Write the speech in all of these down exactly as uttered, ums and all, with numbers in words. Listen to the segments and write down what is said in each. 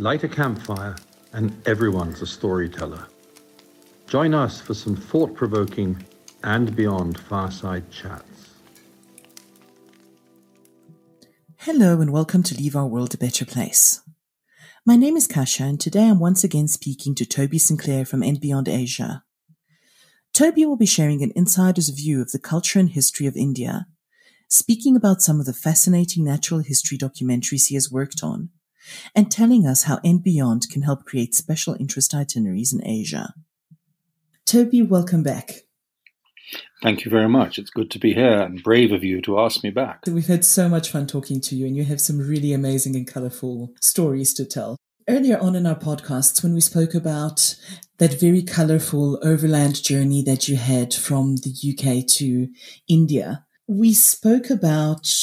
light a campfire, and everyone's a storyteller. Join us for some thought-provoking and beyond fireside chats. Hello and welcome to Leave Our World a Better Place. My name is Kasia, and today I'm once again speaking to Toby Sinclair from &Beyond Asia. Toby will be sharing an insider's view of the culture and history of India, speaking about some of the fascinating natural history documentaries he has worked on, and telling us how &Beyond can help create special interest itineraries in Asia. Toby, welcome back. Thank you very much. It's good to be here, and brave of you to ask me back. We've had so much fun talking to you, and you have some really amazing and colourful stories to tell. Earlier on in our podcasts, when we spoke about that very colourful overland journey that you had from the U K to India, we spoke about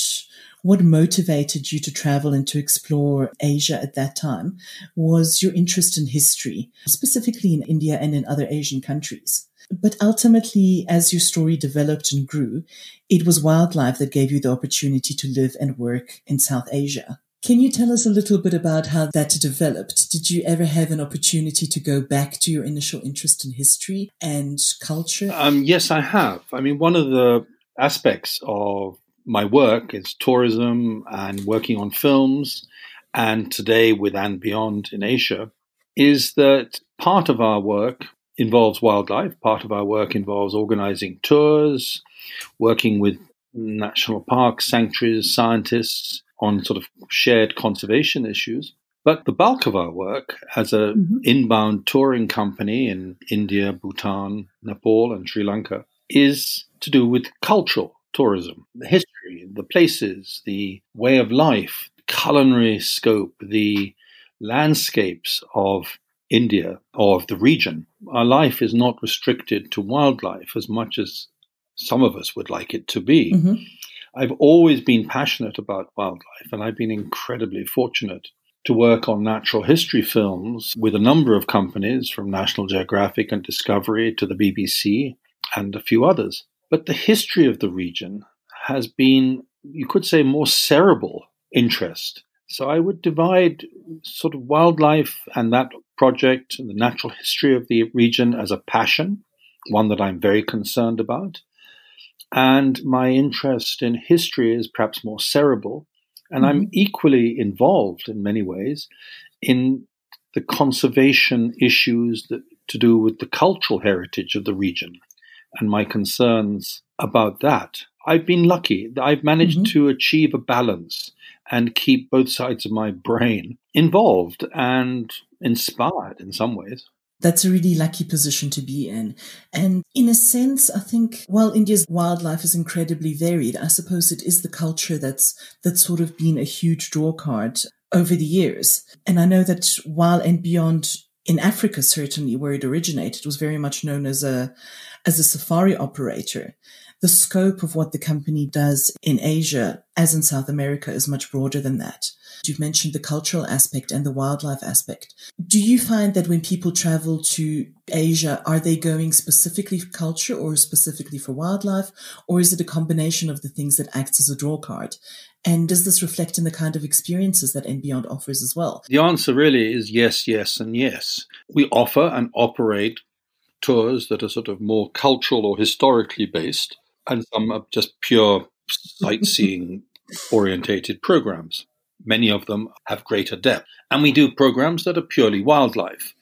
what motivated you to travel and to explore Asia at that time was your interest in history, specifically in India and in other Asian countries. But ultimately, as your story developed and grew, it was wildlife that gave you the opportunity to live and work in South Asia. Can you tell us a little bit about how that developed? Did you ever have an opportunity to go back to your initial interest in history and culture? Um, yes, I have. I mean, one of the aspects of my work is tourism and working on films, and today with and beyond in Asia, is that part of our work involves wildlife. Part of our work involves organizing tours, working with national parks, sanctuaries, scientists on sort of shared conservation issues. But the bulk of our work as an mm-hmm. inbound touring company in India, Bhutan, Nepal, and Sri Lanka is to do with cultural tourism, the history, the places, the way of life, culinary scope, the landscapes of India or of the region. Our life is not restricted to wildlife as much as some of us would like it to be. Mm-hmm. I've always been passionate about wildlife, and I've been incredibly fortunate to work on natural history films with a number of companies, from National Geographic and Discovery to the B B C and a few others. But the history of the region has been, you could say, more cerebral interest. So I would divide sort of wildlife and that project, the natural history of the region, as a passion, one that I'm very concerned about. And my interest in history is perhaps more cerebral. And mm-hmm. I'm equally involved in many ways in the conservation issues that to do with the cultural heritage of the region and my concerns about that. I've been lucky. I've managed mm-hmm. to achieve a balance and keep both sides of my brain involved and inspired in some ways. That's a really lucky position to be in. And in a sense, I think while India's wildlife is incredibly varied, I suppose it is the culture that's that's sort of been a huge draw card over the years. And I know that while and beyond in Africa, certainly where it originated, was very much known as a as a safari operator. The scope of what the company does in Asia, as in South America, is much broader than that. You've mentioned the cultural aspect and the wildlife aspect. Do you find that when people travel to Asia, are they going specifically for culture or specifically for wildlife? Or is it a combination of the things that acts as a draw card? And does this reflect in the kind of experiences that &Beyond offers as well? The answer really is yes, yes, and yes. We offer and operate tours that are sort of more cultural or historically based, and some are just pure sightseeing-orientated programs. Many of them have greater depth. And we do programs that are purely wildlife.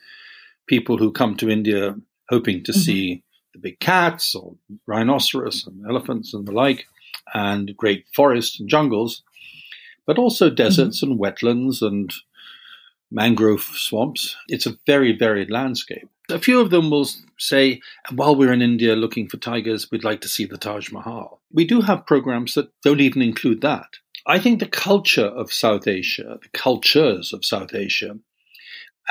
People who come to India hoping to mm-hmm. see the big cats or rhinoceros and elephants and the like, and great forests and jungles, but also deserts mm-hmm. and wetlands and mangrove swamps. It's a very varied landscape. A few of them will say, while we're in India looking for tigers, we'd like to see the Taj Mahal. We do have programs that don't even include that. I think the culture of South Asia, the cultures of South Asia,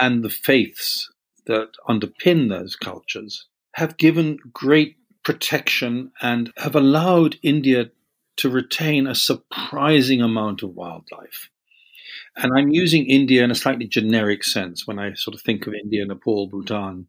and the faiths that underpin those cultures have given great protection and have allowed India to retain a surprising amount of wildlife. And I'm using India in a slightly generic sense when I sort of think of India, Nepal, Bhutan,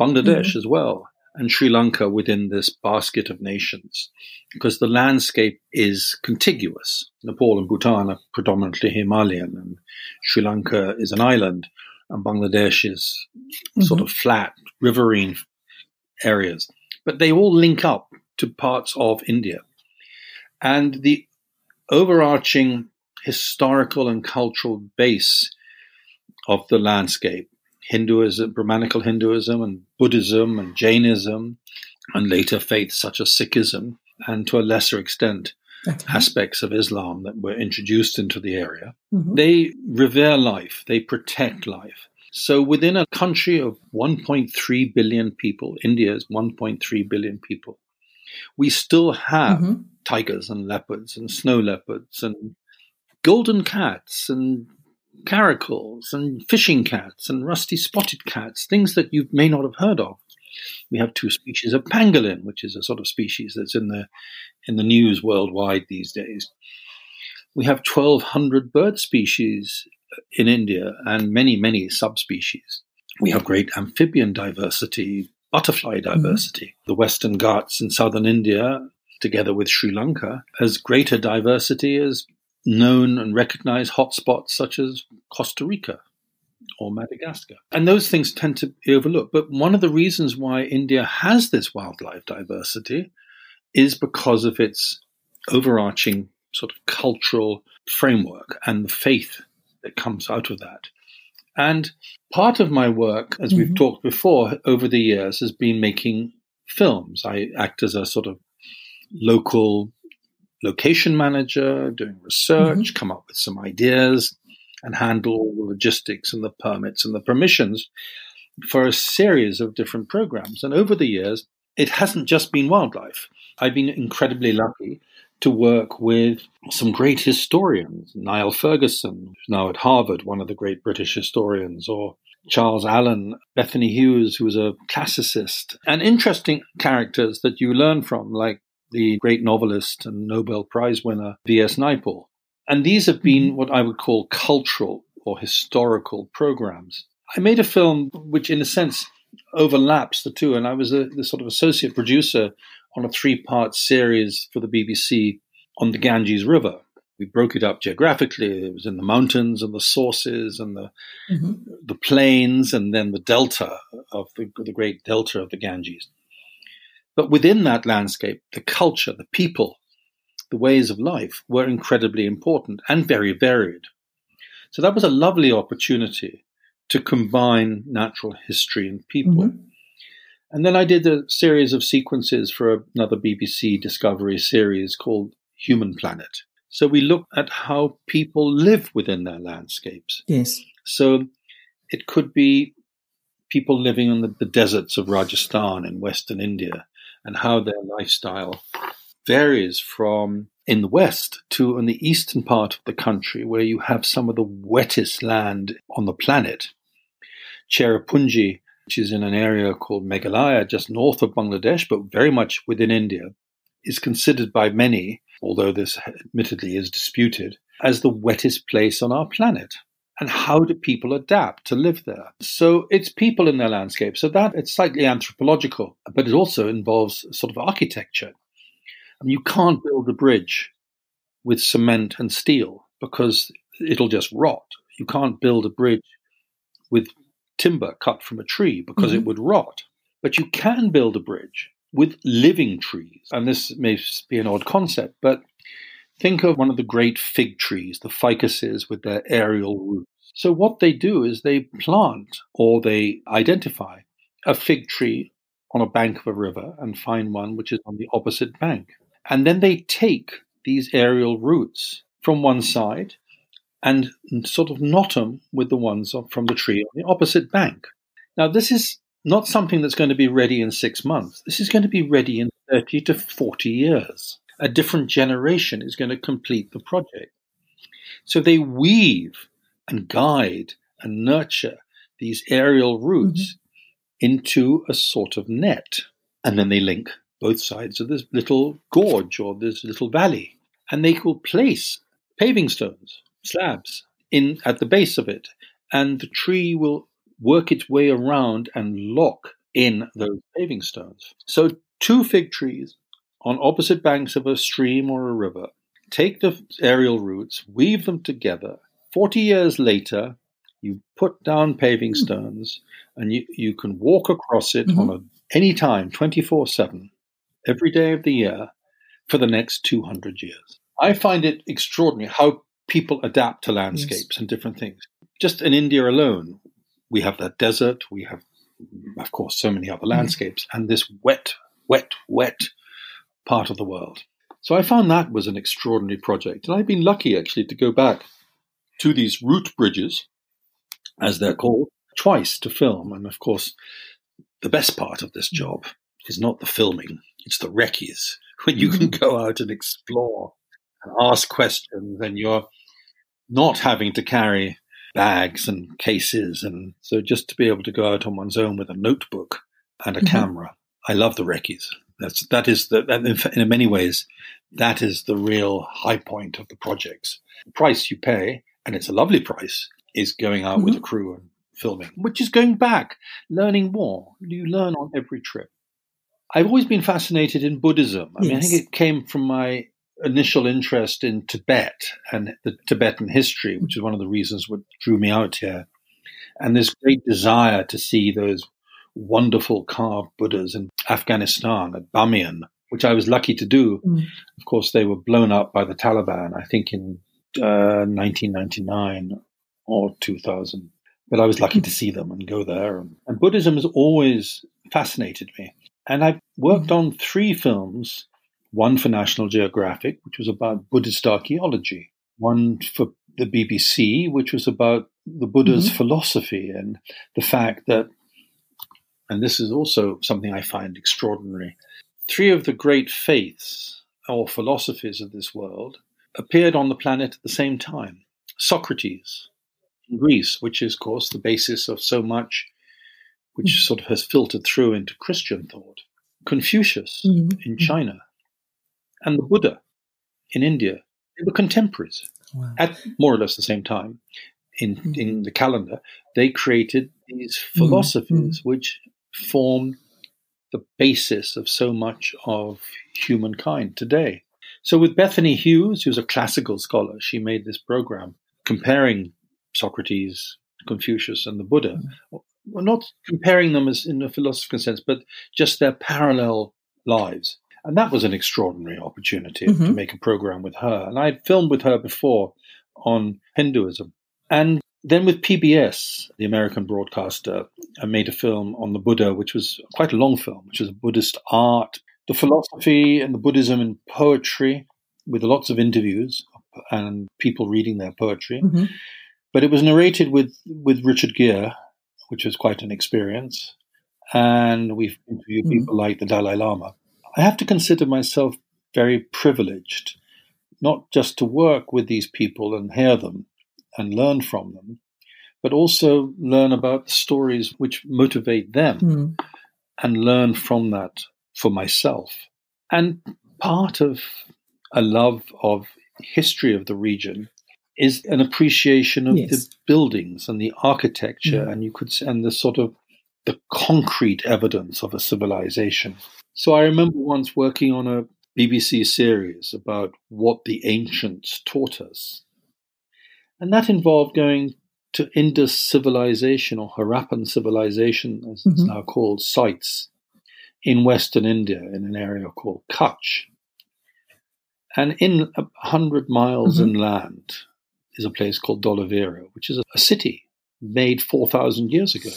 Bangladesh mm-hmm. as well. and Sri Lanka within this basket of nations, because the landscape is contiguous. Nepal and Bhutan are predominantly Himalayan, and Sri Lanka is an island, and Bangladesh is mm-hmm. sort of flat, riverine areas. But they all link up to parts of India. And the overarching historical and cultural base of the landscape, Hinduism, Brahmanical Hinduism, and Buddhism, and Jainism, and later faiths such as Sikhism, and to a lesser extent, okay. aspects of Islam that were introduced into the area. Mm-hmm. They revere life, they protect life. So within a country of one point three billion people, India is one point three billion people, we still have mm-hmm. tigers and leopards and snow leopards and golden cats and caracals and fishing cats and rusty spotted cats, things that you may not have heard of. We have two species of pangolin, which is a sort of species that's in the in the news worldwide these days. We have twelve hundred bird species in India and many, many subspecies. We have great amphibian diversity, butterfly diversity. Mm-hmm. The Western Ghats in southern India, together with Sri Lanka, has greater diversity as known and recognized hotspots such as Costa Rica or Madagascar. And those things tend to be overlooked. But one of the reasons why India has this wildlife diversity is because of its overarching sort of cultural framework and the faith that comes out of that. And part of my work, as mm-hmm. we've talked before, over the years has been making films. I act as a sort of local location manager, doing research, mm-hmm. come up with some ideas, and handle all the logistics and the permits and the permissions for a series of different programs. And over the years, it hasn't just been wildlife. I've been incredibly lucky to work with some great historians, Niall Ferguson, who's now at Harvard, one of the great British historians, or Charles Allen, Bethany Hughes, who's a classicist, and interesting characters that you learn from, like the great novelist and Nobel Prize winner, V S Naipaul. And these have been what I would call cultural or historical programs. I made a film which, in a sense, overlaps the two, and I was a, the sort of associate producer on a three-part series for the B B C on the Ganges River. We broke it up geographically. It was in the mountains and the sources and the mm-hmm. the plains and then the delta of the, the great delta of the Ganges. But within that landscape, the culture, the people, the ways of life were incredibly important and very varied. So that was a lovely opportunity to combine natural history and people. Mm-hmm. And then I did a series of sequences for another B B C Discovery series called Human Planet. So we looked at how people live within their landscapes. Yes. So it could be people living in the, the deserts of Rajasthan in Western India, and how their lifestyle varies from in the west to in the eastern part of the country, where you have some of the wettest land on the planet. Cherrapunji, which is in an area called Meghalaya, just north of Bangladesh, but very much within India, is considered by many, although this admittedly is disputed, as the wettest place on our planet. And how do people adapt to live there? So it's people in their landscape. So that it's slightly anthropological, but it also involves sort of architecture. And you can't build a bridge with cement and steel because it'll just rot. You can't build a bridge with timber cut from a tree because mm-hmm. it would rot. But you can build a bridge with living trees. And this may be an odd concept, but think of one of the great fig trees, the ficuses with their aerial roots. So what they do is they plant or they identify a fig tree on a bank of a river and find one which is on the opposite bank. And then they take these aerial roots from one side and sort of knot them with the ones from the tree on the opposite bank. Now, this is not something that's going to be ready in six months. This is going to be ready in thirty to forty years. A different generation is going to complete the project. So they weave and guide and nurture these aerial roots mm-hmm. into a sort of net. And then they link both sides of this little gorge or this little valley. And they will place paving stones, slabs, in at the base of it. And the tree will work its way around and lock in those paving stones. So two fig trees on opposite banks of a stream or a river, take the aerial roots, weave them together. Forty years later, you put down paving stones and you, you can walk across it mm-hmm. on a, any time, twenty-four seven, every day of the year, for the next two hundred years. I find it extraordinary how people adapt to landscapes yes. and different things. Just in India alone, we have that desert, we have, of course, so many other landscapes, and this wet, wet, wet part of the world. So I found that was an extraordinary project. And I've been lucky, actually, to go back to these root bridges, as they're called, twice to film. And, of course, the best part of this job is not the filming, it's the recce's, when you can go out and explore and ask questions, and you're not having to carry bags and cases. And so just to be able to go out on one's own with a notebook and a mm-hmm. camera. I love the recce's. That's, that is the, that in many ways, that is the real high point of the projects. The price you pay, and it's a lovely price, is going out mm-hmm. with a crew and filming, which is going back, learning more. You learn on every trip. I've always been fascinated in Buddhism. I yes. mean, I think it came from my initial interest in Tibet and the Tibetan history, which is one of the reasons what drew me out here. And this great desire to see those wonderful carved Buddhas in Afghanistan at Bamiyan, which I was lucky to do. Mm. Of course, they were blown up by the Taliban, I think in uh, nineteen ninety-nine or two thousand. But I was lucky to see them and go there. And, and Buddhism has always fascinated me. And I worked on three films, one for National Geographic, which was about Buddhist archaeology, one for the B B C, which was about the Buddha's mm-hmm. philosophy and the fact that, and this is also something I find extraordinary, three of the great faiths or philosophies of this world appeared on the planet at the same time. Socrates in Greece, which is, of course, the basis of so much which sort of has filtered through into Christian thought, Confucius mm-hmm. in China, and the Buddha in India. They were contemporaries. Wow. At more or less the same time in, mm-hmm. in the calendar. They created these philosophies mm-hmm. which form the basis of so much of humankind today. So with Bethany Hughes, who's a classical scholar, she made this program comparing Socrates, Confucius, and the Buddha. Mm-hmm. Well, not comparing them as in a philosophical sense, but just their parallel lives. And that was an extraordinary opportunity mm-hmm. to make a program with her. And I'd filmed with her before on Hinduism. And then with P B S, the American broadcaster, I made a film on the Buddha, which was quite a long film, which was Buddhist art, the philosophy and the Buddhism in poetry, with lots of interviews and people reading their poetry. Mm-hmm. But it was narrated with, with Richard Gere, which was quite an experience. And we've interviewed people mm. like the Dalai Lama. I have to consider myself very privileged, not just to work with these people and hear them and learn from them, but also learn about the stories which motivate them mm. and learn from that for myself. And part of a love of history of the region is an appreciation of yes. the buildings and the architecture, mm. and you could and the sort of the concrete evidence of a civilization. So I remember once working on a B B C series about what the ancients taught us, and that involved going to Indus civilization or Harappan civilization, as mm-hmm. it's now called, sites in western India in an area called Kutch, and in a hundred miles mm-hmm. inland is a place called Dolavera, which is a, a city made four thousand years ago.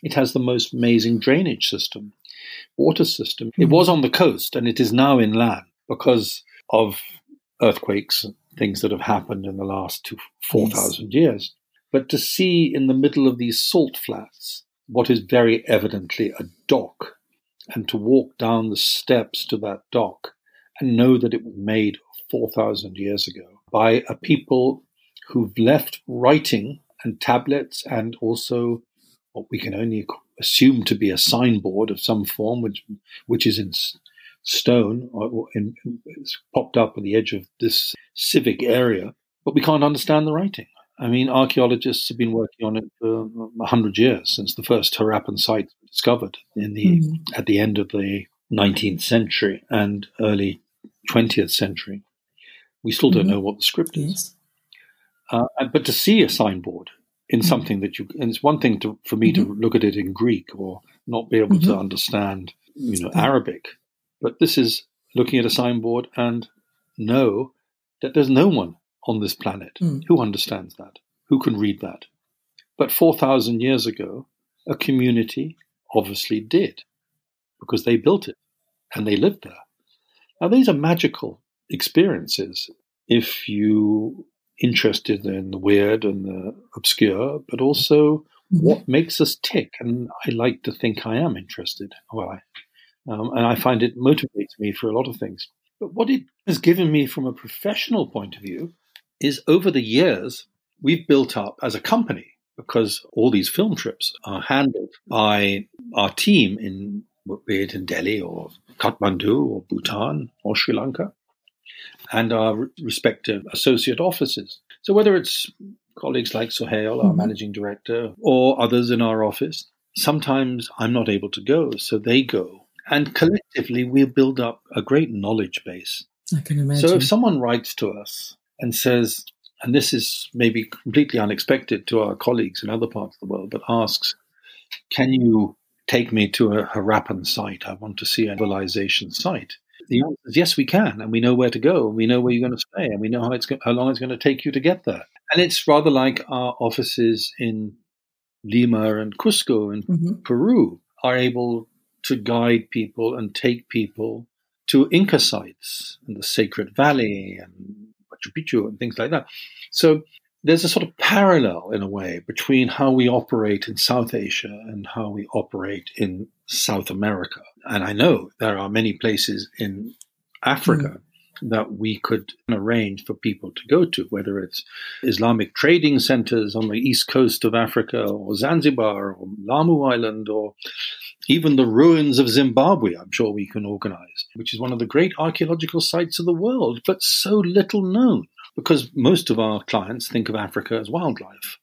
It has the most amazing drainage system, water system. Mm-hmm. It was on the coast and it is now inland because of earthquakes and things that have happened in the last four thousand yes. years. But to see in the middle of these salt flats what is very evidently a dock, and to walk down the steps to that dock and know that it was made four thousand years ago by a people who've left writing and tablets and also what we can only assume to be a signboard of some form, which which is in stone, or in, it's popped up on the edge of this civic area, but we can't understand the writing. I mean, archaeologists have been working on it for one hundred years, since the first Harappan site was discovered in the mm. at the end of the nineteenth century and early twentieth century. We still don't mm. know what the script yes. is. Uh, but to see a signboard in mm. something that you – and it's one thing to, for me mm-hmm. to look at it in Greek or not be able mm-hmm. to understand, you know, Arabic. But this is looking at a signboard and know that there's no one on this planet mm. who understands that, who can read that. But four thousand years ago, a community obviously did, because they built it and they lived there. Now, these are magical experiences if you interested in the weird and the obscure, but also what makes us tick. And I like to think I am interested. Well, I, um, and I find it motivates me for a lot of things. But what it has given me from a professional point of view is, over the years, we've built up as a company, because all these film trips are handled by our team, in be it in Delhi or Kathmandu or Bhutan or Sri Lanka, and our respective associate offices. So whether it's colleagues like Sohail, our mm-hmm. managing director, or others in our office, sometimes I'm not able to go, so they go. And collectively, we build up a great knowledge base. I can imagine. So if someone writes to us and says, and this is maybe completely unexpected to our colleagues in other parts of the world, but asks, can you take me to a Harappan site? I want to see a civilization site. The answer is yes, we can, and we know where to go, and we know where you're going to stay, and we know how it's go- how long it's going to take you to get there. And it's rather like our offices in Lima and Cusco in mm-hmm. Peru are able to guide people and take people to Inca sites and the Sacred Valley and Machu Picchu and things like that. So there's a sort of parallel, in a way, between how we operate in South Asia and how we operate in South America. And I know there are many places in Africa mm. that we could arrange for people to go to, whether it's Islamic trading centers on the east coast of Africa, or Zanzibar, or Lamu Island, or even the ruins of Zimbabwe, I'm sure we can organize, which is one of the great archaeological sites of the world, but so little known, because most of our clients think of Africa as wildlife.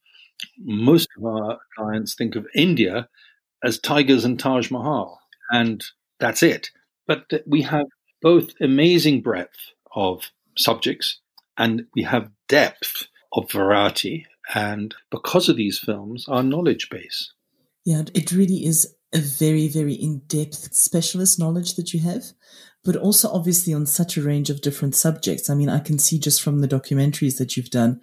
Most of our clients think of India as tigers and Taj Mahal, and that's it. But we have both amazing breadth of subjects, and we have depth of variety, and because of these films, our knowledge base. Yeah, it really is a very, very in-depth specialist knowledge that you have, but also obviously on such a range of different subjects. I mean, I can see just from the documentaries that you've done,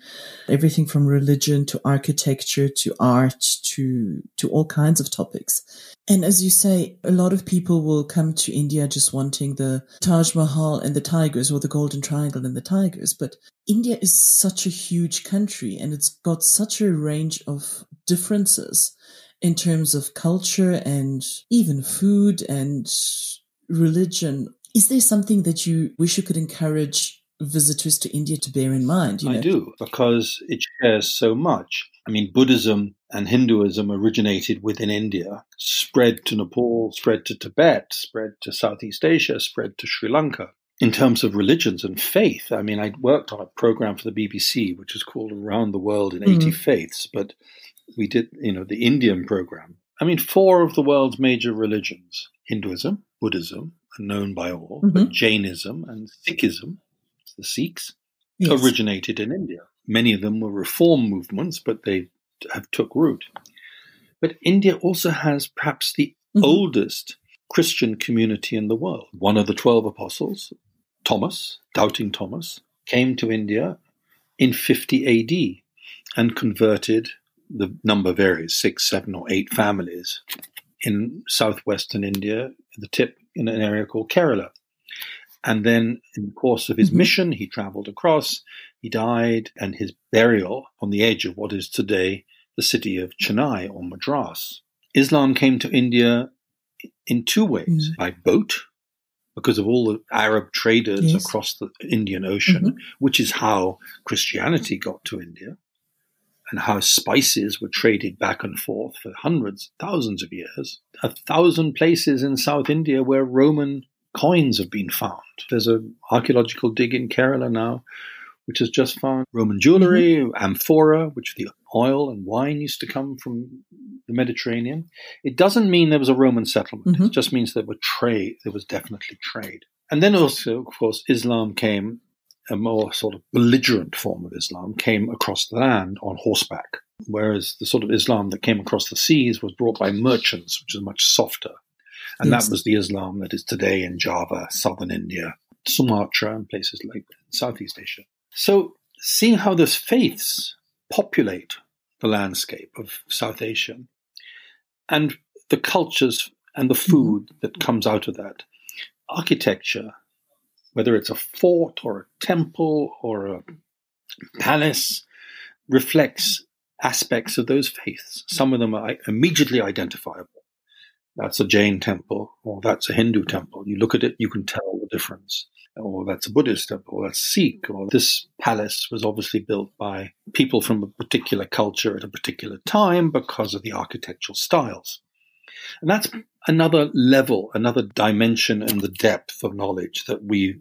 everything from religion to architecture to art to to all kinds of topics. And as you say, a lot of people will come to India just wanting the Taj Mahal and the tigers, or the Golden Triangle and the tigers. But India is such a huge country, and it's got such a range of differences in terms of culture and even food and religion. Is there something that you wish you could encourage visitors to India to bear in mind? You know? I do, because it shares so much. I mean, Buddhism and Hinduism originated within India, spread to Nepal, spread to Tibet, spread to Southeast Asia, spread to Sri Lanka. In terms of religions and faith, I mean, I worked on a program for the B B C, which was called Around the World in eighty mm. Faiths, but we did, you know, the Indian program. I mean, four of the world's major religions, Hinduism, Buddhism, are known by all, mm-hmm. but Jainism and Sikhism, the Sikhs, yes. originated in India. Many of them were reform movements, but they have took root. But India also has perhaps the mm-hmm. oldest Christian community in the world. One of the twelve apostles, Thomas, doubting Thomas, came to India in fifty A D and converted. The number varies, six, seven, or eight families in southwestern India, the tip in an area called Kerala. And then in the course of his mm-hmm. mission, he traveled across, he died, and his burial on the edge of what is today the city of Chennai or Madras. Islam came to India in two ways, mm. by boat, because of all the Arab traders yes. across the Indian Ocean, mm-hmm. which is how Christianity got to India, and how spices were traded back and forth for hundreds, thousands of years. A thousand places in South India where Roman coins have been found. There's an archaeological dig in Kerala now which is just fine. Roman jewelry, mm-hmm. amphora, which the oil and wine used to come from the Mediterranean. It doesn't mean there was a Roman settlement. Mm-hmm. It just means there were trade. There was definitely trade. And then also, of course, Islam came, a more sort of belligerent form of Islam came across the land on horseback, whereas the sort of Islam that came across the seas was brought by merchants, which is much softer. And yes. that was the Islam that is today in Java, southern India, Sumatra, and places like Southeast Asia. So seeing how those faiths populate the landscape of South Asia and the cultures and the food that comes out of that, architecture, whether it's a fort or a temple or a palace, reflects aspects of those faiths. Some of them are immediately identifiable. That's a Jain temple, or that's a Hindu temple. You look at it, you can tell the difference. Or that's a Buddhist temple, or that's Sikh, or this palace was obviously built by people from a particular culture at a particular time because of the architectural styles. And that's another level, another dimension in the depth of knowledge that we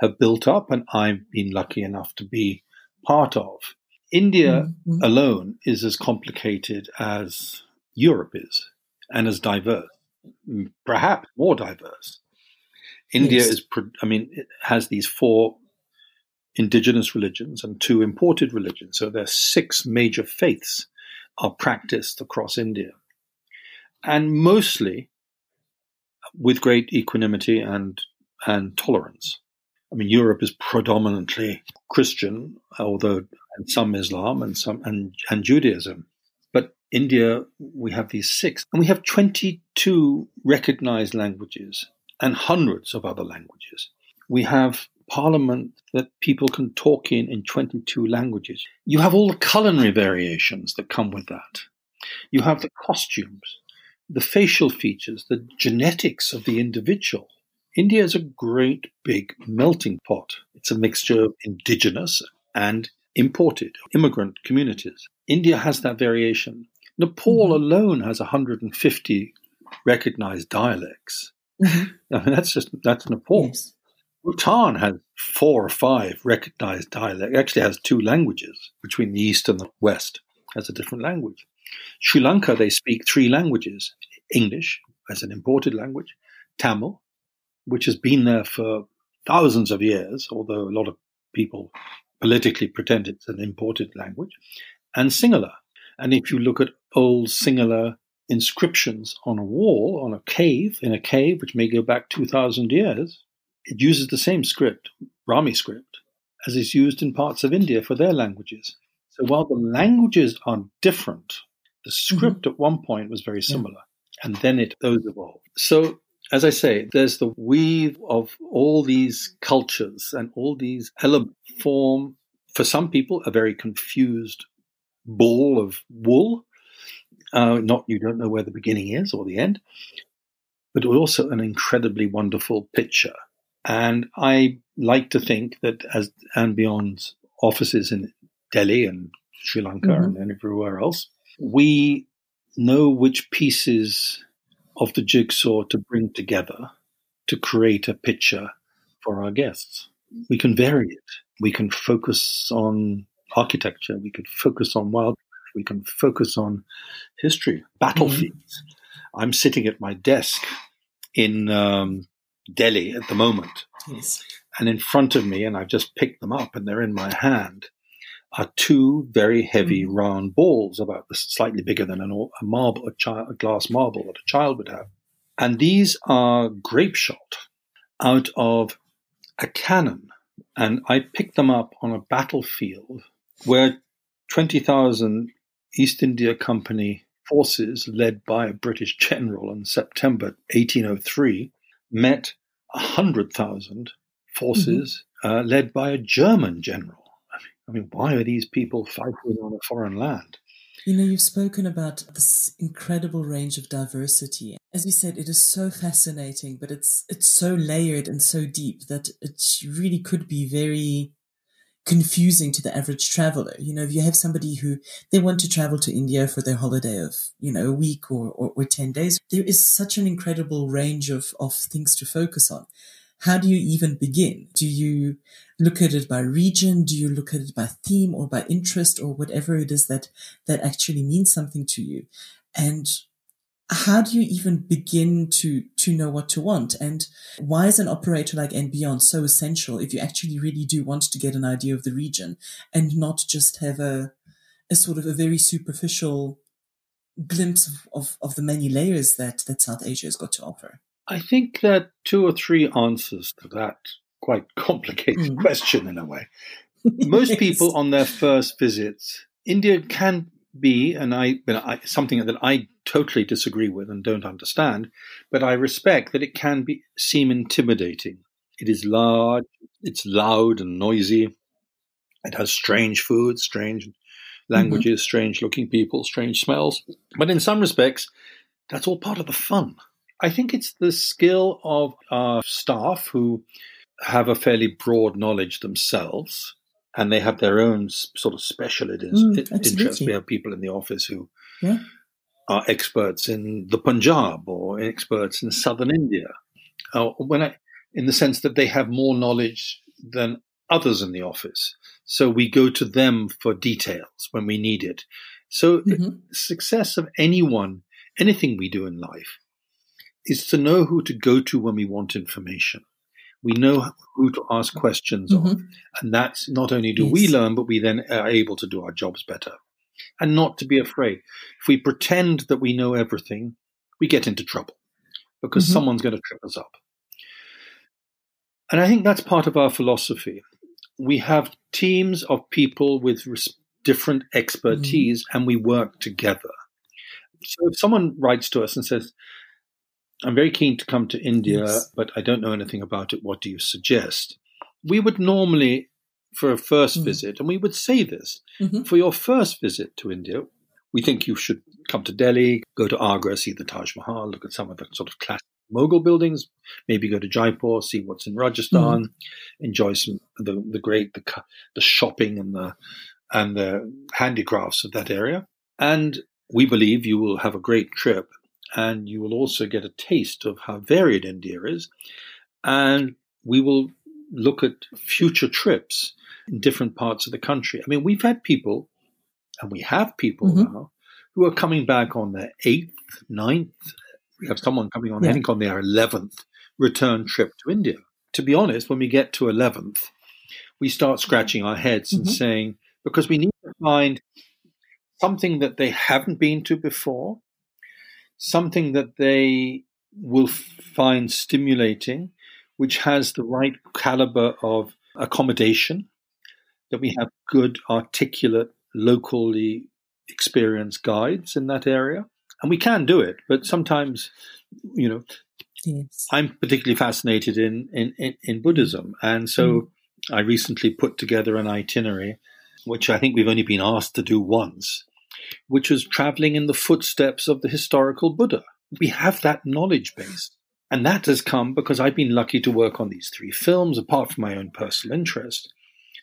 have built up, and I've been lucky enough to be part of. India mm-hmm. alone is as complicated as Europe is, and as diverse, perhaps more diverse. India yes. is, I mean, it has these four indigenous religions and two imported religions. So there are six major faiths are practiced across India. And mostly with great equanimity and and tolerance. I mean, Europe is predominantly Christian, although and some Islam and some and, and Judaism. But India, we have these six, and we have twenty-two recognized languages and hundreds of other languages. We have parliament that people can talk in in twenty-two languages. You have all the culinary variations that come with that. You have the costumes, the facial features, the genetics of the individual. India is a great big melting pot. It's a mixture of indigenous and imported immigrant communities. India has that variation. Nepal mm-hmm. alone has one hundred fifty recognized dialects. Mm-hmm. I mean, that's just, that's Nepal. Yes. Bhutan has four or five recognized dialects. It actually has two languages between the East and the West. It has a different language. Sri Lanka, they speak three languages, English as an imported language, Tamil, which has been there for thousands of years, although a lot of people politically pretend it's an imported language, and Sinhala. And if you look at old Sinhala inscriptions on a wall, on a cave, in a cave, which may go back two thousand years, it uses the same script, Brahmi script, as is used in parts of India for their languages. So while the languages are different, the script mm-hmm. at one point was very similar, yeah. and then it those evolved. So, as I say, there's the weave of all these cultures and all these elements form, for some people, a very confused ball of wool. Uh, not you don't know where the beginning is or the end, but also an incredibly wonderful picture. And I like to think that as &Beyond's offices in Delhi and Sri Lanka mm-hmm. and everywhere else, we know which pieces of the jigsaw to bring together to create a picture for our guests. We can vary it. We can focus on architecture. We could focus on wildlife. We can focus on history, battlefields. Mm-hmm. I'm sitting at my desk in um, Delhi at the moment. Yes. And in front of me, and I've just picked them up and they're in my hand, are two very heavy mm-hmm. round balls, about slightly bigger than an, a marble, a, chi- a glass marble that a child would have. And these are grape shot out of a cannon. And I picked them up on a battlefield where twenty thousand East India Company forces led by a British general in September eighteen oh three met one hundred thousand forces mm-hmm. uh, led by a German general. I mean, why are these people fighting on a foreign land? You know, you've spoken about this incredible range of diversity. As we said, it is so fascinating, but it's it's so layered and so deep that it really could be very confusing to the average traveler. You know, if you have somebody who, they want to travel to India for their holiday of, you know, a week or, or, or ten days, there is such an incredible range of, of things to focus on. how do you even begin? Do you look at it by region? Do you look at it by theme or by interest or whatever it is that, that actually means something to you? And how do you even begin to, to know what to want? And why is an operator like &Beyond so essential if you actually really do want to get an idea of the region and not just have a, a sort of a very superficial glimpse of, of, of the many layers that, that South Asia has got to offer? I think that two or three answers to that quite complicated mm. question in a way. Yes. Most people on their first visits, India can be, and I, I something that I totally disagree with and don't understand, but I respect that it can be seem intimidating. It is large, it's loud and noisy. It has strange food, strange languages, mm-hmm. strange looking people, strange smells. But in some respects, that's all part of the fun. I think it's the skill of our staff who have a fairly broad knowledge themselves, and they have their own sort of special mm, interests. We have people in the office who yeah. are experts in the Punjab or experts in southern India, uh, when I, in the sense that they have more knowledge than others in the office. So we go to them for details when we need it. So mm-hmm. the success of anyone, anything we do in life, is to know who to go to when we want information. We know who to ask questions mm-hmm. of. And that's not only do yes. we learn, but we then are able to do our jobs better. And not to be afraid. If we pretend that we know everything, we get into trouble because mm-hmm. someone's going to trip us up. And I think that's part of our philosophy. We have teams of people with res- different expertise mm-hmm. and we work together. So if someone writes to us and says, I'm very keen to come to India, yes. but I don't know anything about it. What do you suggest? We would normally, for a first mm-hmm. visit, and we would say this, mm-hmm. for your first visit to India, we think you should come to Delhi, go to Agra, see the Taj Mahal, look at some of the sort of classic Mughal buildings, maybe go to Jaipur, see what's in Rajasthan, mm-hmm. enjoy some the, the great, the, the shopping and the, and the handicrafts of that area. And we believe you will have a great trip. And you will also get a taste of how varied India is. And we will look at future trips in different parts of the country. I mean, we've had people, and we have people mm-hmm. now, who are coming back on their eighth, ninth. We have someone coming on, yeah. I think, on their eleventh return trip to India. To be honest, when we get to eleventh, we start scratching our heads mm-hmm. and saying, because we need to find something that they haven't been to before, something that they will find stimulating, which has the right caliber of accommodation, that we have good, articulate, locally experienced guides in that area. And we can do it, but sometimes, you know, yes. I'm particularly fascinated in, in, in, in Buddhism. And so mm. I recently put together an itinerary, which I think we've only been asked to do once, which was traveling in the footsteps of the historical Buddha. We have that knowledge base. And that has come because I've been lucky to work on these three films, apart from my own personal interest.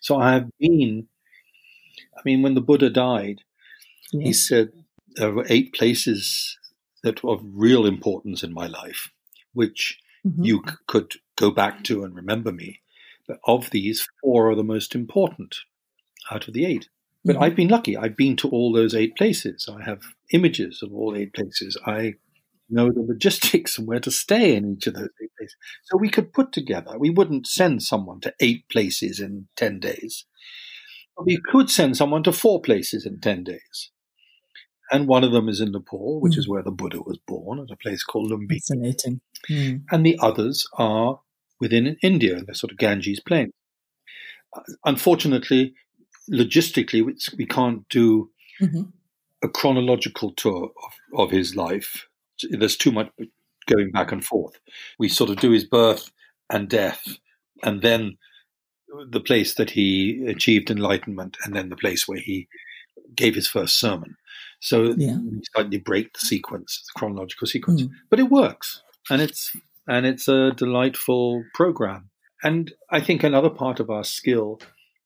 So I have been, I mean, when the Buddha died, yes. he said, there were eight places that were of real importance in my life, which mm-hmm. you c- could go back to and remember me. But of these, four are the most important out of the eight. But I've been lucky. I've been to all those eight places. I have images of all eight places. I know the logistics and where to stay in each of those eight places. So we could put together. We wouldn't send someone to eight places in ten days. But we could send someone to four places in ten days. And one of them is in Nepal, which mm. is where the Buddha was born, at a place called Lumbini. Fascinating. Mm. And the others are within India, in the sort of Ganges plain. Unfortunately, logistically, we can't do mm-hmm. a chronological tour of, of his life. There's too much going back and forth. We sort of do his birth and death, and then the place that he achieved enlightenment, and then the place where he gave his first sermon. So yeah. we slightly break the sequence, the chronological sequence. Mm. But it works, and it's and it's a delightful program. And I think another part of our skill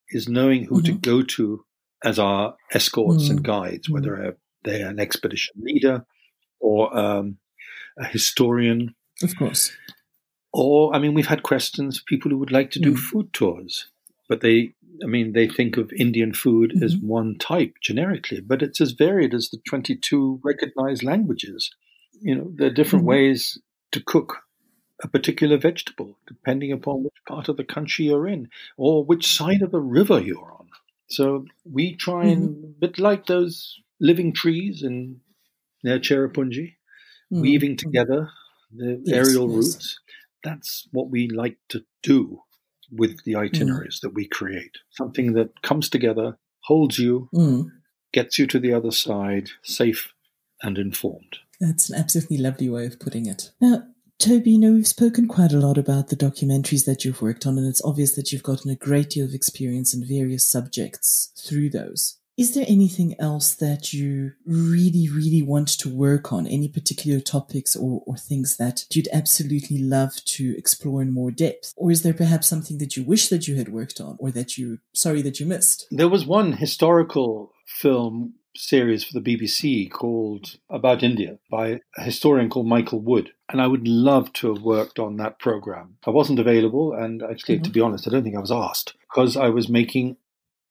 is knowing who mm-hmm. to go to as our escorts mm-hmm. and guides, whether mm-hmm. they're an expedition leader or um, a historian. Of course. Or, I mean, we've had questions for people who would like to do mm. food tours, but they, I mean, they think of Indian food mm-hmm. as one type generically, but it's as varied as the twenty-two recognized languages. You know, there are different mm-hmm. ways to cook a particular vegetable, depending upon which part of the country you're in or which side of the river you're on. So we try and, mm-hmm. a bit like those living trees in near Cherrapunji, mm-hmm. weaving together the yes, aerial yes. roots. That's what we like to do with the itineraries mm-hmm. that we create. Something that comes together, holds you, mm-hmm. gets you to the other side, safe and informed. That's an absolutely lovely way of putting it. Now, Toby, you know, we've spoken quite a lot about the documentaries that you've worked on, and it's obvious that you've gotten a great deal of experience in various subjects through those. Is there anything else that you really, really want to work on? Any particular topics or, or things that you'd absolutely love to explore in more depth? Or is there perhaps something that you wish that you had worked on or that you, sorry, that you missed? There was one historical film series for the B B C called About India by a historian called Michael Wood. And I would love to have worked on that program. I wasn't available. And actually, mm-hmm. to be honest, I don't think I was asked because I was making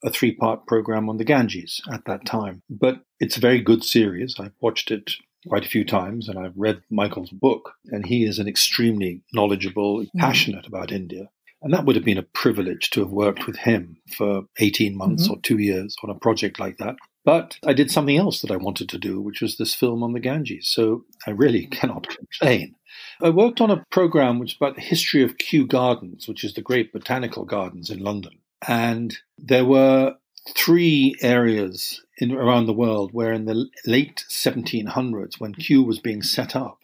a three-part program on the Ganges at that time. But it's a very good series. I've watched it quite a few times, and I've read Michael's book, and he is an extremely knowledgeable, passionate mm-hmm. about India. And that would have been a privilege to have worked with him for eighteen months mm-hmm. or two years on a project like that. But I did something else that I wanted to do, which was this film on the Ganges. So I really cannot complain. I worked on a program which is about the history of Kew Gardens, which is the great botanical gardens in London. And there were three areas in, around the world where in the late seventeen hundreds, when Kew was being set up,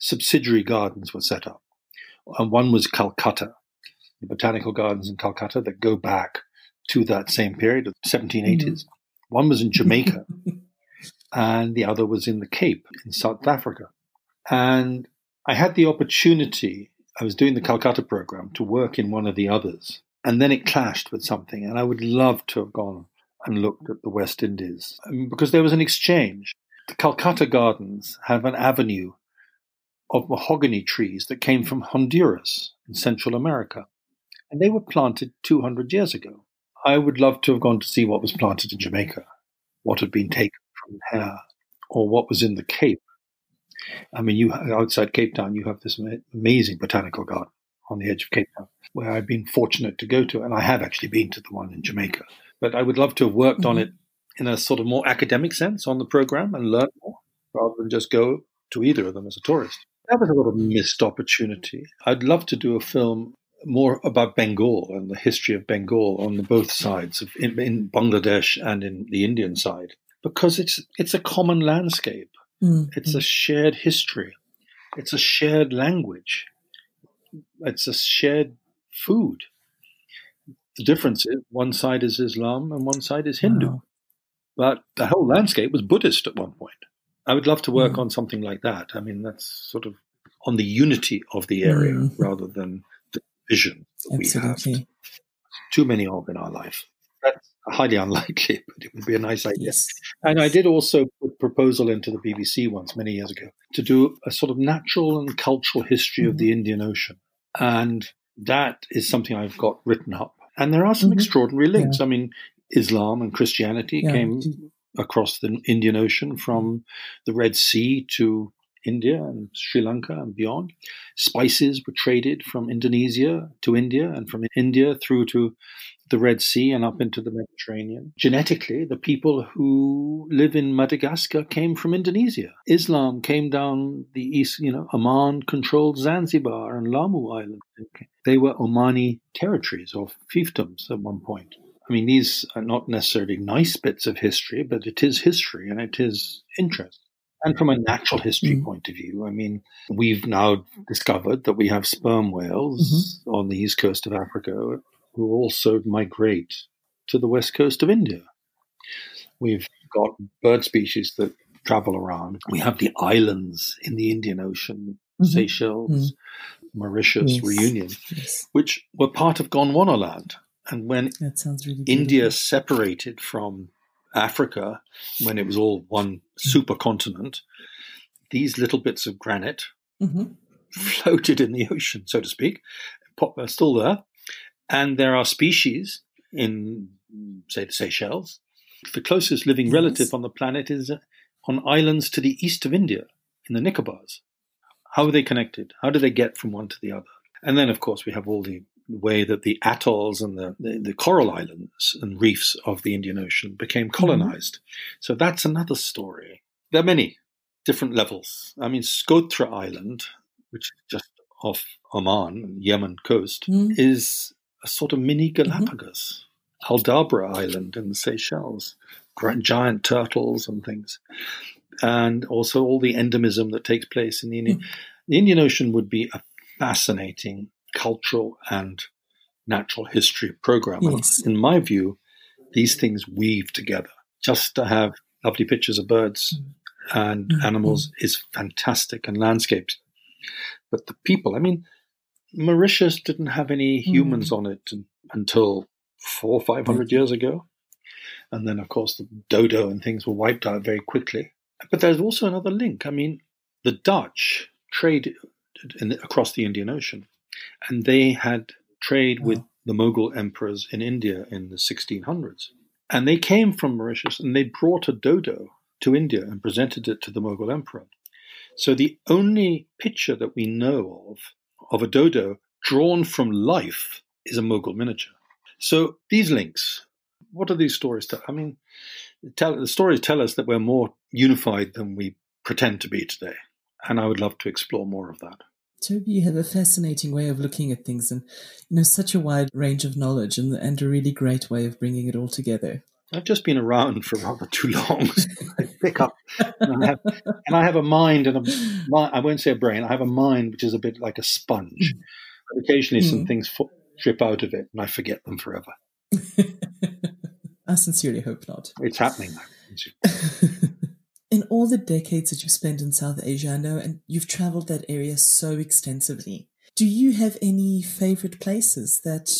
subsidiary gardens were set up. And one was Calcutta, the botanical gardens in Calcutta that go back to that same period of the seventeen eighties. Mm-hmm. One was in Jamaica, and the other was in the Cape in South Africa. And I had the opportunity, I was doing the Calcutta program, to work in one of the others. And then it clashed with something, and I would love to have gone and looked at the West Indies, I mean, because there was an exchange. The Calcutta Gardens have an avenue of mahogany trees that came from Honduras in Central America, and they were planted two hundred years ago. I would love to have gone to see what was planted in Jamaica, what had been taken from there, or what was in the Cape. I mean, you outside Cape Town, you have this amazing botanical garden on the edge of Cape Town, where I've been fortunate to go to, and I have actually been to the one in Jamaica. But I would love to have worked mm-hmm. on it in a sort of more academic sense on the program and learn more, rather than just go to either of them as a tourist. That was a lot of missed opportunity. I'd love to do a film more about Bengal and the history of Bengal on the both sides, of in, in Bangladesh and in the Indian side, because it's it's a common landscape. Mm-hmm. It's a shared history. It's a shared language. It's a shared food. The difference is one side is Islam and one side is Hindu. Wow. But the whole landscape was Buddhist at one point. I would love to work mm. on something like that. I mean, that's sort of on the unity of the area mm. rather than the division that Absolutely. we have. Too many of in our life. That's highly unlikely, but it would be a nice idea. Yes. And I did also put a proposal into the B B C once, many years ago, to do a sort of natural and cultural history mm-hmm. of the Indian Ocean. And that is something I've got written up. And there are some mm-hmm. extraordinary links. Yeah. I mean, Islam and Christianity yeah. came across the Indian Ocean from the Red Sea to India and Sri Lanka and beyond. Spices were traded from Indonesia to India and from India through to the Red Sea and up into the Mediterranean. Genetically, the people who live in Madagascar came from Indonesia. Islam came down the east, you know, Oman controlled Zanzibar and Lamu Island. They were Omani territories or fiefdoms at one point. I mean, these are not necessarily nice bits of history, but it is history and it is interest. And from a natural history mm. point of view, I mean, we've now discovered that we have sperm whales mm-hmm. on the east coast of Africa who also migrate to the west coast of India. We've got bird species that travel around. We have the islands in the Indian Ocean, mm-hmm. Seychelles, mm-hmm. Mauritius, yes. Reunion, yes. which were part of Gondwana land. And when really India separated from Africa, when it was all one supercontinent, these little bits of granite mm-hmm. floated in the ocean, so to speak, are still there. And there are species in, say, the Seychelles. The closest living relative yes. on the planet is on islands to the east of India, in the Nicobars. How are they connected? How do they get from one to the other? And then, of course, we have all the way that the atolls and the, the, the coral islands and reefs of the Indian Ocean became colonized. Mm-hmm. So that's another story. There are many different levels. I mean, Socotra Island, which is just off Oman, Yemen coast, mm-hmm. is a sort of mini Galapagos. Mm-hmm. Aldabra Island in the Seychelles, giant turtles and things. And also all the endemism that takes place in the Indian. Mm-hmm. The Indian Ocean would be a fascinating cultural and natural history program. Yes. In my view, these things weave together. Just to have lovely pictures of birds mm-hmm. and mm-hmm. animals is fantastic, and landscapes. But the people, I mean, Mauritius didn't have any humans mm-hmm. on it until four or five hundred mm-hmm. years ago. And then, of course, the dodo and things were wiped out very quickly. But there's also another link. I mean, the Dutch trade in the, across the Indian Ocean. And they had trade with oh. the Mughal emperors in India in the sixteen hundreds. And they came from Mauritius and they brought a dodo to India and presented it to the Mughal emperor. So the only picture that we know of, of a dodo drawn from life, is a Mughal miniature. So these links, what are these stories? To, I mean, tell, the stories tell us that we're more unified than we pretend to be today. And I would love to explore more of that. Toby, you have a fascinating way of looking at things, and you know, such a wide range of knowledge, and, and a really great way of bringing it all together. I've just been around for rather too long. So I pick up, and I have, and I have a mind, and a, I won't say a brain. I have a mind which is a bit like a sponge. But occasionally, mm. some things drip out of it, and I forget them forever. I sincerely hope not. It's happening now. In all the decades that you've spent in South Asia, I know, and you've traveled that area so extensively, do you have any favorite places that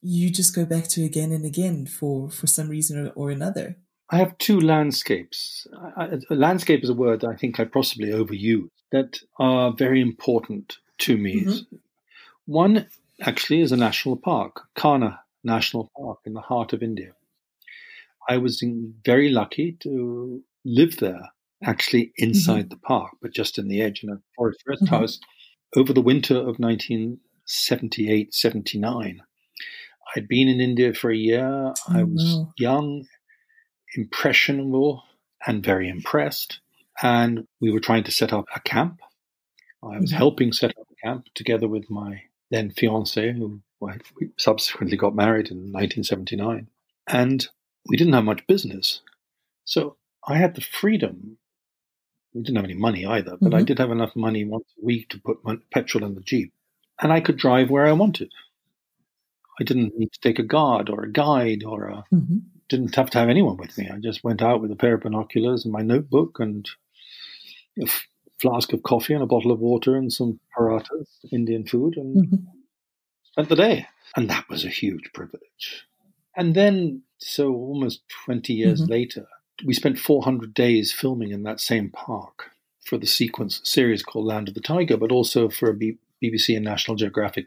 you just go back to again and again for, for some reason or, or another? I have two landscapes. I, I, landscape is a word I think I possibly overuse, that are very important to me. Mm-hmm. One actually is a national park, Kana National Park in the heart of India. I was in, very lucky to live there, actually inside mm-hmm. the park, but just in the edge in a forest rest mm-hmm. house. Over the winter of nineteen seventy-eight seventy-nine, I'd been in India for a year. Oh, I was wow. young, impressionable, and very impressed. And we were trying to set up a camp. I was mm-hmm. helping set up a camp together with my then fiancé, who we subsequently got married in nineteen seventy-nine. And we didn't have much business. So I had the freedom. We didn't have any money either, but mm-hmm. I did have enough money once a week to put my petrol in the Jeep. And I could drive where I wanted. I didn't need to take a guard or a guide or a, mm-hmm. didn't have to have anyone with me. I just went out with a pair of binoculars and my notebook and a f- flask of coffee and a bottle of water and some paratas, Indian food, and mm-hmm. spent the day. And that was a huge privilege. And then, so almost twenty years mm-hmm. later, we spent four hundred days filming in that same park for the sequence series called Land of the Tiger, but also for a B- BBC and National Geographic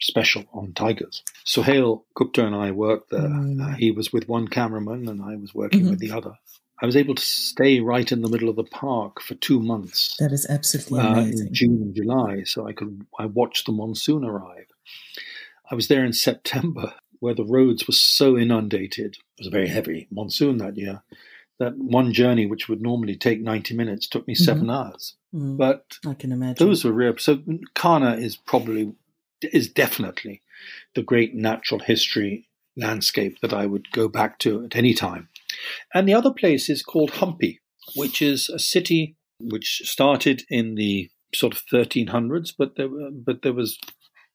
special on tigers. Sohail Gupta and I worked there. Mm-hmm. Uh, he was with one cameraman and I was working mm-hmm. with the other. I was able to stay right in the middle of the park for two months. That is absolutely uh, amazing. In June and July, so I could I watched the monsoon arrive. I was there in September, where the roads were so inundated. It was a very heavy monsoon that year. That one journey, which would normally take ninety minutes, took me seven mm-hmm. hours. Mm-hmm. But I can imagine those were rare. So Kana is probably is definitely the great natural history landscape that I would go back to at any time. And the other place is called Hampi, which is a city which started in the sort of thirteen hundreds, but there but there was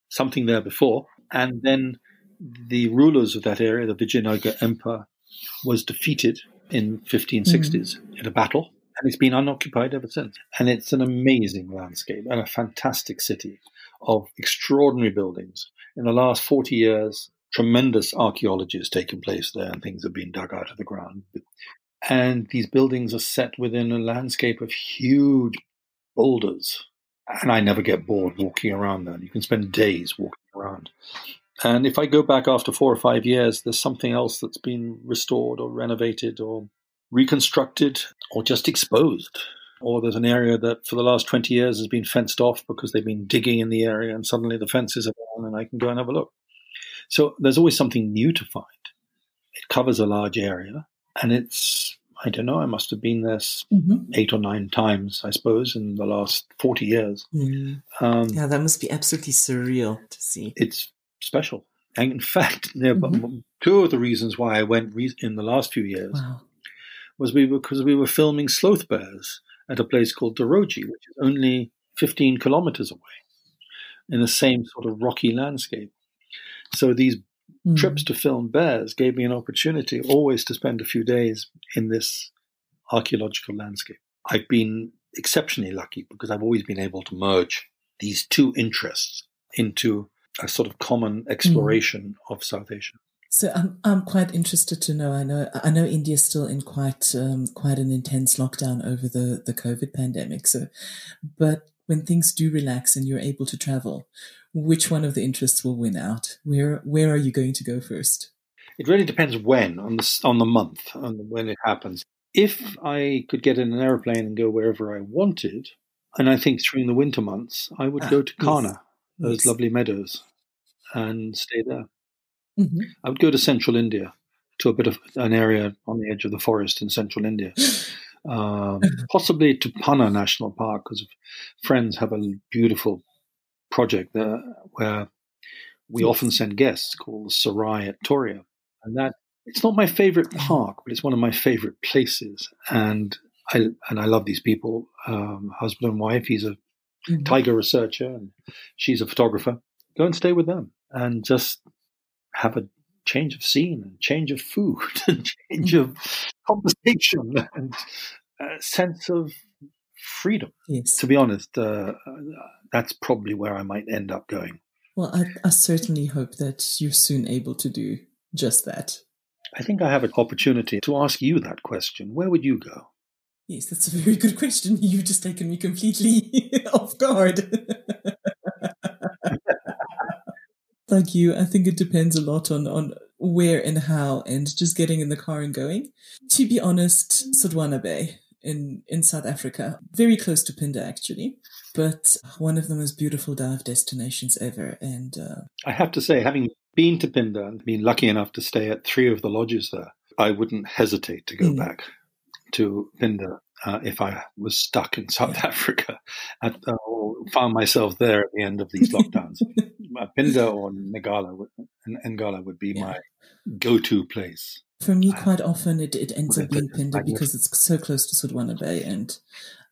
something there before. And then the rulers of that area, the Vijayanagar Empire, was defeated in fifteen sixties mm-hmm. in a battle, and it's been unoccupied ever since. And it's an amazing landscape and a fantastic city of extraordinary buildings. In the last forty years, tremendous archaeology has taken place there, and things have been dug out of the ground. And these buildings are set within a landscape of huge boulders And I never get bored walking around there. You can spend days walking around. And if I go back after four or five years, there's something else that's been restored or renovated or reconstructed or just exposed. Or there's an area that for the last twenty years has been fenced off because they've been digging in the area and suddenly the fences are down and I can go and have a look. So there's always something new to find. It covers a large area and it's, I don't know, I must have been there mm-hmm. eight or nine times, I suppose, in the last forty years. Mm. Um, yeah, that must be absolutely surreal to see. It's special. And in fact, there mm-hmm. two of the reasons why I went re- in the last few years wow. was we were, because we were filming sloth bears at a place called Doroji, which is only fifteen kilometers away, in the same sort of rocky landscape. So these mm. trips to film bears gave me an opportunity always to spend a few days in this archaeological landscape. I've been exceptionally lucky because I've always been able to merge these two interests into a sort of common exploration mm. of South Asia. So I'm I'm quite interested to know. I know I know India's still in quite um, quite an intense lockdown over the, the COVID pandemic. So, but when things do relax and you're able to travel, which one of the interests will win out? Where where are you going to go first? It really depends when on the on the month and when it happens. If I could get in an aeroplane and go wherever I wanted, and I think during the winter months I would ah, go to Kana, yes, those yes. lovely meadows, and stay there. Mm-hmm. I would go to central India, to a bit of an area on the edge of the forest in central India, um, possibly to Panna National Park, because friends have a beautiful project there where we yes. often send guests called the Sarai at Toria. And that, it's not my favorite park, but it's one of my favorite places. And I, and I love these people, um, husband and wife. He's a mm-hmm. tiger researcher and she's a photographer. Go and stay with them and just have a change of scene and change of food and change of conversation and a sense of freedom. Yes. To be honest, uh, that's probably where I might end up going. Well, I, I certainly hope that you're soon able to do just that. I think I have an opportunity to ask you that question. Where would you go? Yes, that's a very good question. You've just taken me completely off guard. Like you, I think it depends a lot on, on where and how and just getting in the car and going. To be honest, Sodwana Bay in, in South Africa, very close to Phinda actually, but one of the most beautiful dive destinations ever. And uh, I have to say, having been to Phinda and been lucky enough to stay at three of the lodges there, I wouldn't hesitate to go mm. back to Phinda uh, if I was stuck in South yeah. Africa at, uh, or found myself there at the end of these lockdowns. Phinda or Nagala, Ngala would be yeah. my go-to place. For me, quite often it, it ends up being Phinda because it's so close to Sodwana Bay and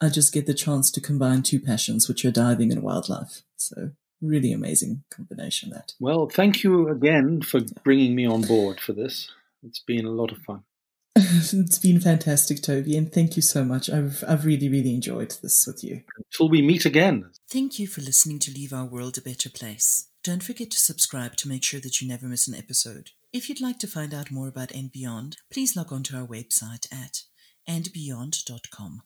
I just get the chance to combine two passions, which are diving and wildlife. So really amazing combination, that. Well, thank you again for bringing me on board for this. It's been a lot of fun. It's been fantastic, Toby, and thank you so much. I've I've really, really enjoyed this with you. Until we meet again. Thank you for listening to Leave Our World a Better Place. Don't forget to subscribe to make sure that you never miss an episode. If you'd like to find out more about and Beyond, please log on to our website at and beyond dot com.